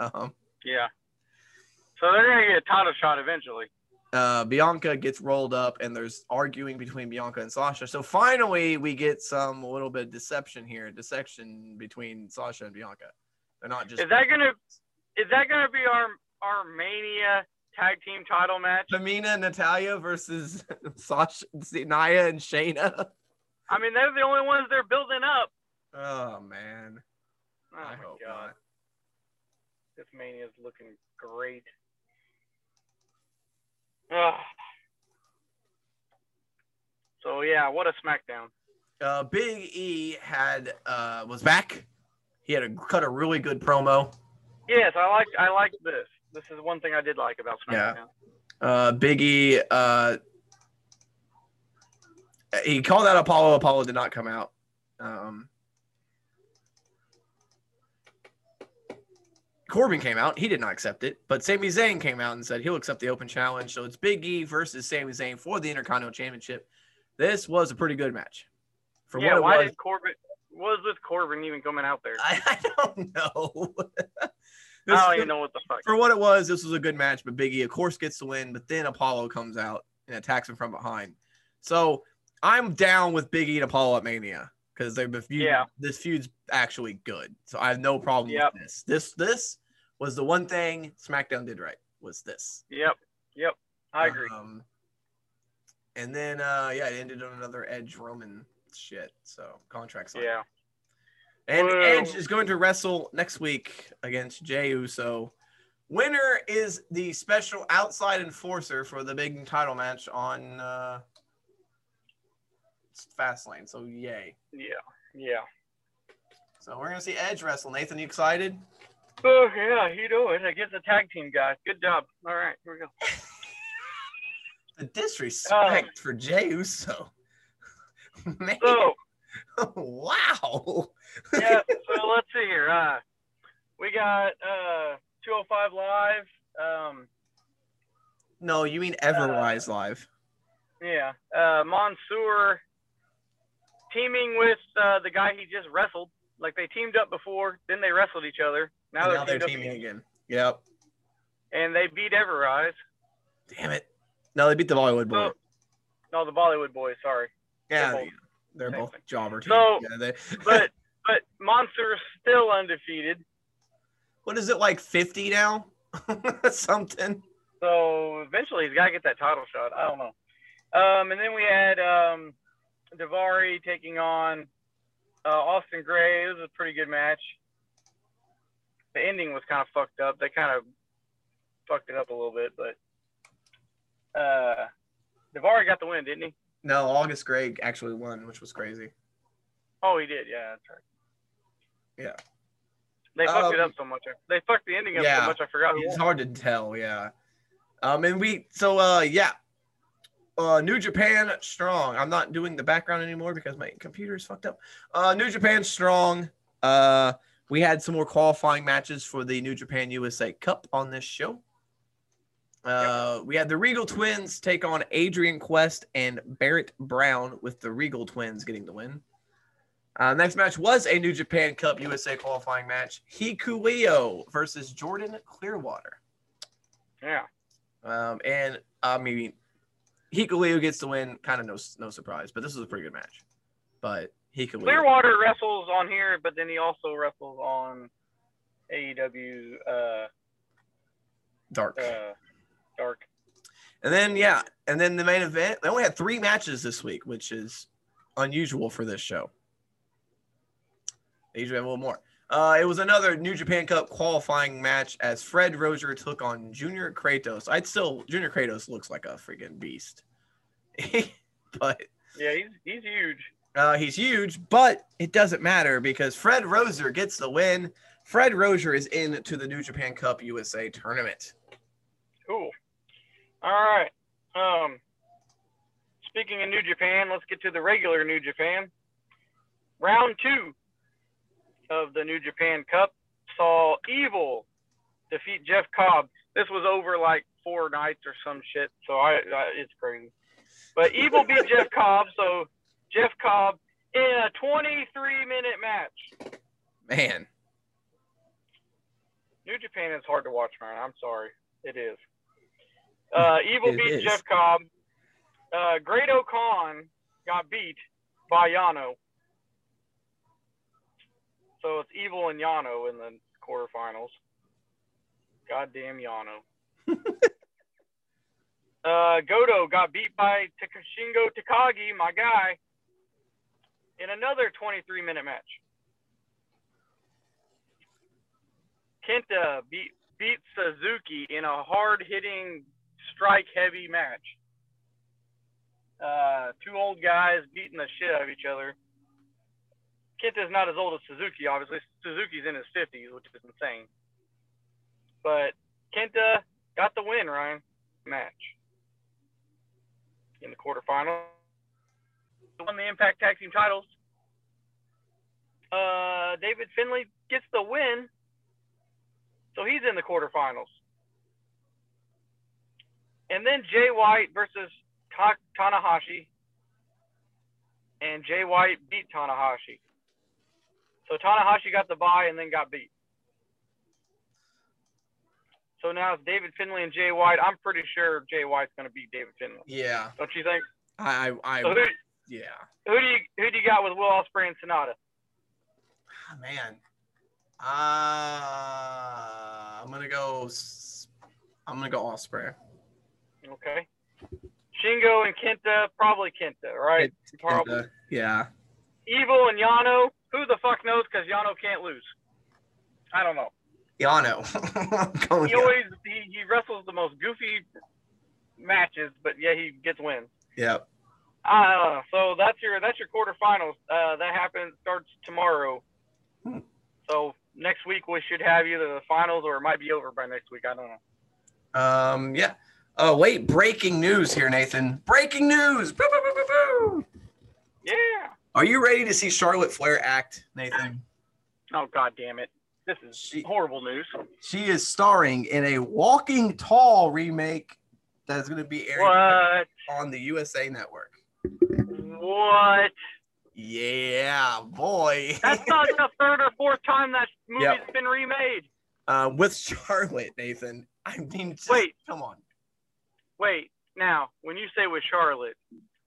Um, yeah. So they're going to get a title shot eventually. Uh, Bianca gets rolled up, and there's arguing between Bianca and Sasha. So finally, we get some a little bit of deception here, dissection between Sasha and Bianca. They're not just. Is that going to is that going to be our our Mania tag team title match? Tamina and Natalya versus Sasha, Naya and Shayna. I mean, they're the only ones they're building up. Oh man. Oh I my god. Not. This Mania is looking great. Ugh. So, yeah, what a SmackDown. Uh, Big E had uh, was back. He had a, cut a really good promo. Yes, I like I like this. This is one thing I did like about SmackDown. Yeah. Uh, Big E, uh, he called out Apollo. Apollo did not come out. Um, Corbin came out. He did not accept it. But Sami Zayn came out and said he'll accept the open challenge. So it's Big E versus Sami Zayn for the Intercontinental Championship. This was a pretty good match. For yeah, what why it was, did Corbin – what was with Corbin even coming out there? I, I don't know. I don't even know what the fuck. For what it was, this was a good match, but Big E, of course, gets the win, but then Apollo comes out and attacks him from behind. So I'm down with Big E and Apollo at Mania because they've been feud, yeah. This feud's actually good. So I have no problem yep. with this. This this was the one thing SmackDown did right was this. Yep, yep, I agree. Um, and then, uh, yeah, it ended on another Edge Roman shit, so contracts. Yeah. And Whoa. Edge is going to wrestle next week against Jey Uso. Winner is the special outside enforcer for the big title match on uh, Fastlane. So, yay. Yeah. Yeah. So, we're going to see Edge wrestle. Nathan, you excited? Oh, yeah. You know it. I get the tag team guy. Good job. All right. Here we go. The disrespect uh, for Jey Uso. Man. So. Oh, wow. Yeah, so let's see here. Uh, we got uh, two oh five Live. Um, no, you mean Everwise uh, Live. Yeah. Uh, Mansoor teaming with uh, the guy he just wrestled. Like, they teamed up before, then they wrestled each other. Now, now they're, they're teaming again. again. Yep. And they beat Everwise. Damn it. No, they beat the Bollywood Boys. So, no, the Bollywood Boys, sorry. Yeah, they're both, they're both jobber teams. So, yeah, they, but... But Monster's still undefeated. What is it, like fifty now? Something. So eventually he's got to get that title shot. I don't know. Um, and then we had um, Daivari taking on uh, Austin Gray. It was a pretty good match. The ending was kind of fucked up. They kind of fucked it up a little bit. But uh, Daivari got the win, didn't he? No, August Gray actually won, which was crazy. Oh, he did. Yeah, that's right. Yeah. They fucked um, it up so much. They fucked the ending up yeah, so much, I forgot. It's who. hard to tell, yeah. Um, and we, so, uh, yeah. Uh, New Japan Strong. I'm not doing the background anymore because my computer is fucked up. Uh, New Japan Strong. Uh, we had some more qualifying matches for the New Japan U S A Cup on this show. Uh, yep. We had the Regal Twins take on Adrian Quest and Barrett Brown, with the Regal Twins getting the win. Uh, next match was a New Japan Cup U S A qualifying match. Hikuyo versus Jordan Clearwater. Yeah. Um, and, I mean, Hikuyo gets the win. Kind of no no surprise, but this was a pretty good match. But Hikuyo. Clearwater wrestles on here, but then he also wrestles on A E W uh, Dark. Uh, dark. And then, yeah, and then the main event. They only had three matches this week, which is unusual for this show. Usually have a little more. Uh, it was another New Japan Cup qualifying match as Fred Rozier took on Junior Kratos. I'd still Junior Kratos looks like a freaking beast, but yeah, he's he's huge. Uh, he's huge, but it doesn't matter because Fred Rozier gets the win. Fred Rozier is in to the New Japan Cup U S A tournament. Cool. All right. Um, speaking of New Japan, let's get to the regular New Japan. Round two of the New Japan Cup saw Evil defeat Jeff Cobb. This was over like four nights or some shit, so I, I it's crazy. But Evil beat Jeff Cobb, so Jeff Cobb in a twenty-three minute match. Man, New Japan is hard to watch, man. I'm sorry, it is. Uh, Evil it beat is. Jeff Cobb. Uh, Great O'Khan got beat by Yano. So it's Evil and Yano in the quarterfinals. Goddamn Yano. uh, Goto got beat by Shingo Takagi, my guy, in another twenty-three minute match. Kenta beat beat Suzuki in a hard-hitting, strike-heavy match. Uh, two old guys beating the shit out of each other. Kenta's not as old as Suzuki, obviously. Suzuki's in his fifties, which is insane. But Kenta got the win, Ryan. Match. In the quarterfinals. Won the Impact Tag Team titles. Uh, David Finlay gets the win. So he's in the quarterfinals. And then Jay White versus Ta- Tanahashi. And Jay White beat Tanahashi. So Tanahashi got the bye and then got beat. So now it's David Finlay and Jay White. I'm pretty sure Jay White's going to beat David Finlay. Yeah. Don't you think? I, I, so who, yeah. Who do you, who do you got with Will Ospreay and Sonata? Oh, man. Uh, I'm going to go, I'm going to go Ospreay. Okay. Shingo and Kenta, probably Kenta, right? Kenta, probably. Yeah. Evil and Yano. Who the fuck knows? Because Yano can't lose. I don't know. Yano. he always he, he wrestles the most goofy matches, but yeah, he gets wins. Yeah. Uh, so that's your that's your quarterfinals. Uh, that happens starts tomorrow. Hmm. So next week we should have either the finals or it might be over by next week. I don't know. Um. Yeah. Oh wait! Breaking news here, Nathan. Breaking news. Boo, boo, boo, boo, boo. Yeah. Are you ready to see Charlotte Flair act, Nathan? Oh God damn it! This is she, horrible news. She is starring in a Walking Tall remake that is going to be airing what? on the U S A Network. What? Yeah, boy. That's not the third or fourth time that movie's yep. been remade. Uh, with Charlotte, Nathan. I mean, just, wait, come on. Wait, now when you say with Charlotte,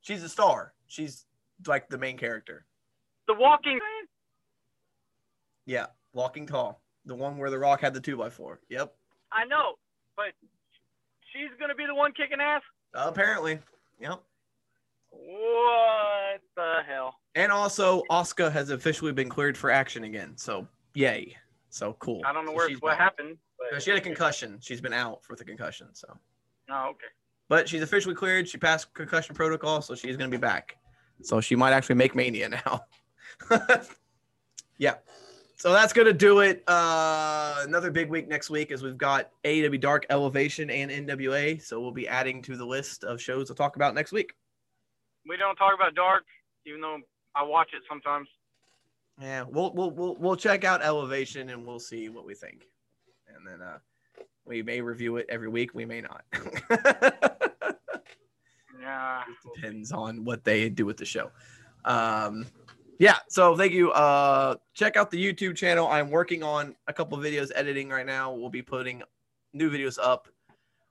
she's a star. She's like the main character. The Walking. Yeah, Walking Tall, the one where The Rock had the two by four. Yep. I know, but she's gonna be the one kicking ass. Uh, apparently, yep. What the hell? And also, Asuka has officially been cleared for action again. So yay! So cool. I don't know so where what back. happened. But... She had a concussion. She's been out for the concussion. So. Oh, okay. But she's officially cleared. She passed concussion protocol, so she's going to be back. So she might actually make Mania now. yeah. So that's going to do it. Uh, another big week next week is we've got A E W Dark, Elevation, and N W A. So we'll be adding to the list of shows to talk about next week. We don't talk about Dark, even though I watch it sometimes. Yeah, we'll we'll we'll, we'll check out Elevation, and we'll see what we think. And then uh, we may review it every week. We may not. yeah. It depends on what they do with the show. Um, yeah. So thank you. Uh, check out the YouTube channel. I'm working on a couple of videos editing right now. We'll be putting new videos up.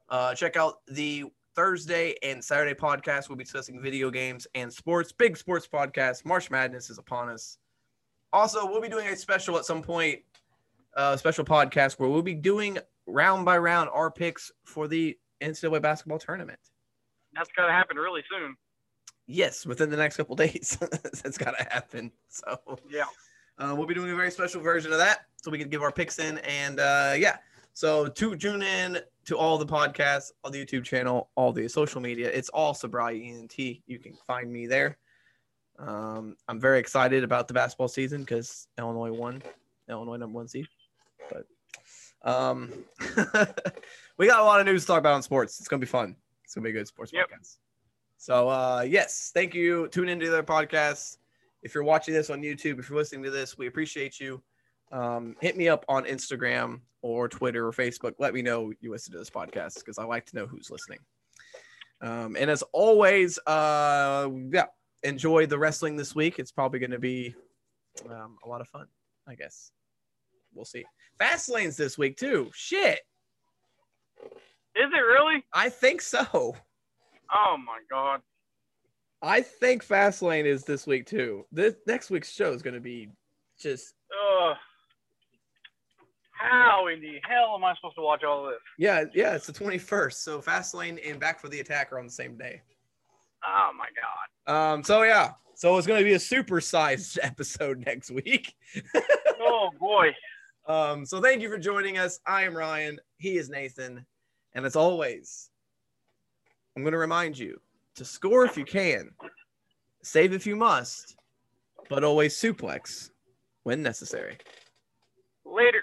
Uh, check out the Thursday and Saturday podcast. We'll be discussing video games and sports. Big sports podcast. March Madness is upon us. Also, we'll be doing a special at some point, a uh, special podcast where we'll be doing round by round our picks for the N C double A basketball tournament. That's gotta happen really soon. Yes, within the next couple days. That's gotta happen. So yeah, uh, we'll be doing a very special version of that, so we can give our picks in. And uh, yeah, so to tune in to all the podcasts, all the YouTube channel, all the social media. It's all Sobriety E N T. You can find me there. Um, I'm very excited about the basketball season because Illinois won. Illinois number one seed, but. Um, we got a lot of news to talk about on sports. It's gonna be fun. It's gonna be a good sports yep. podcast. So, uh, yes, thank you. Tune into their podcast. If you're watching this on YouTube, if you're listening to this, we appreciate you. Um, hit me up on Instagram or Twitter or Facebook. Let me know you listen to this podcast because I like to know who's listening. Um, and as always, uh, yeah, enjoy the wrestling this week. It's probably gonna be um, a lot of fun, I guess. We'll see. Fastlane's this week too. Shit. Is it really? I think so. Oh my God. I think Fastlane is this week too. This next week's show is going to be just. Ugh. How in the hell am I supposed to watch all of this? Yeah, yeah. It's the twenty-first. So Fastlane and Back for the Attack are on the same day. Oh my God. Um. So yeah. So it's going to be a super-sized episode next week. Oh boy. Um, so thank you for joining us. I am Ryan. He is Nathan. And as always, I'm going to remind you to score if you can, save if you must, but always suplex when necessary. Later.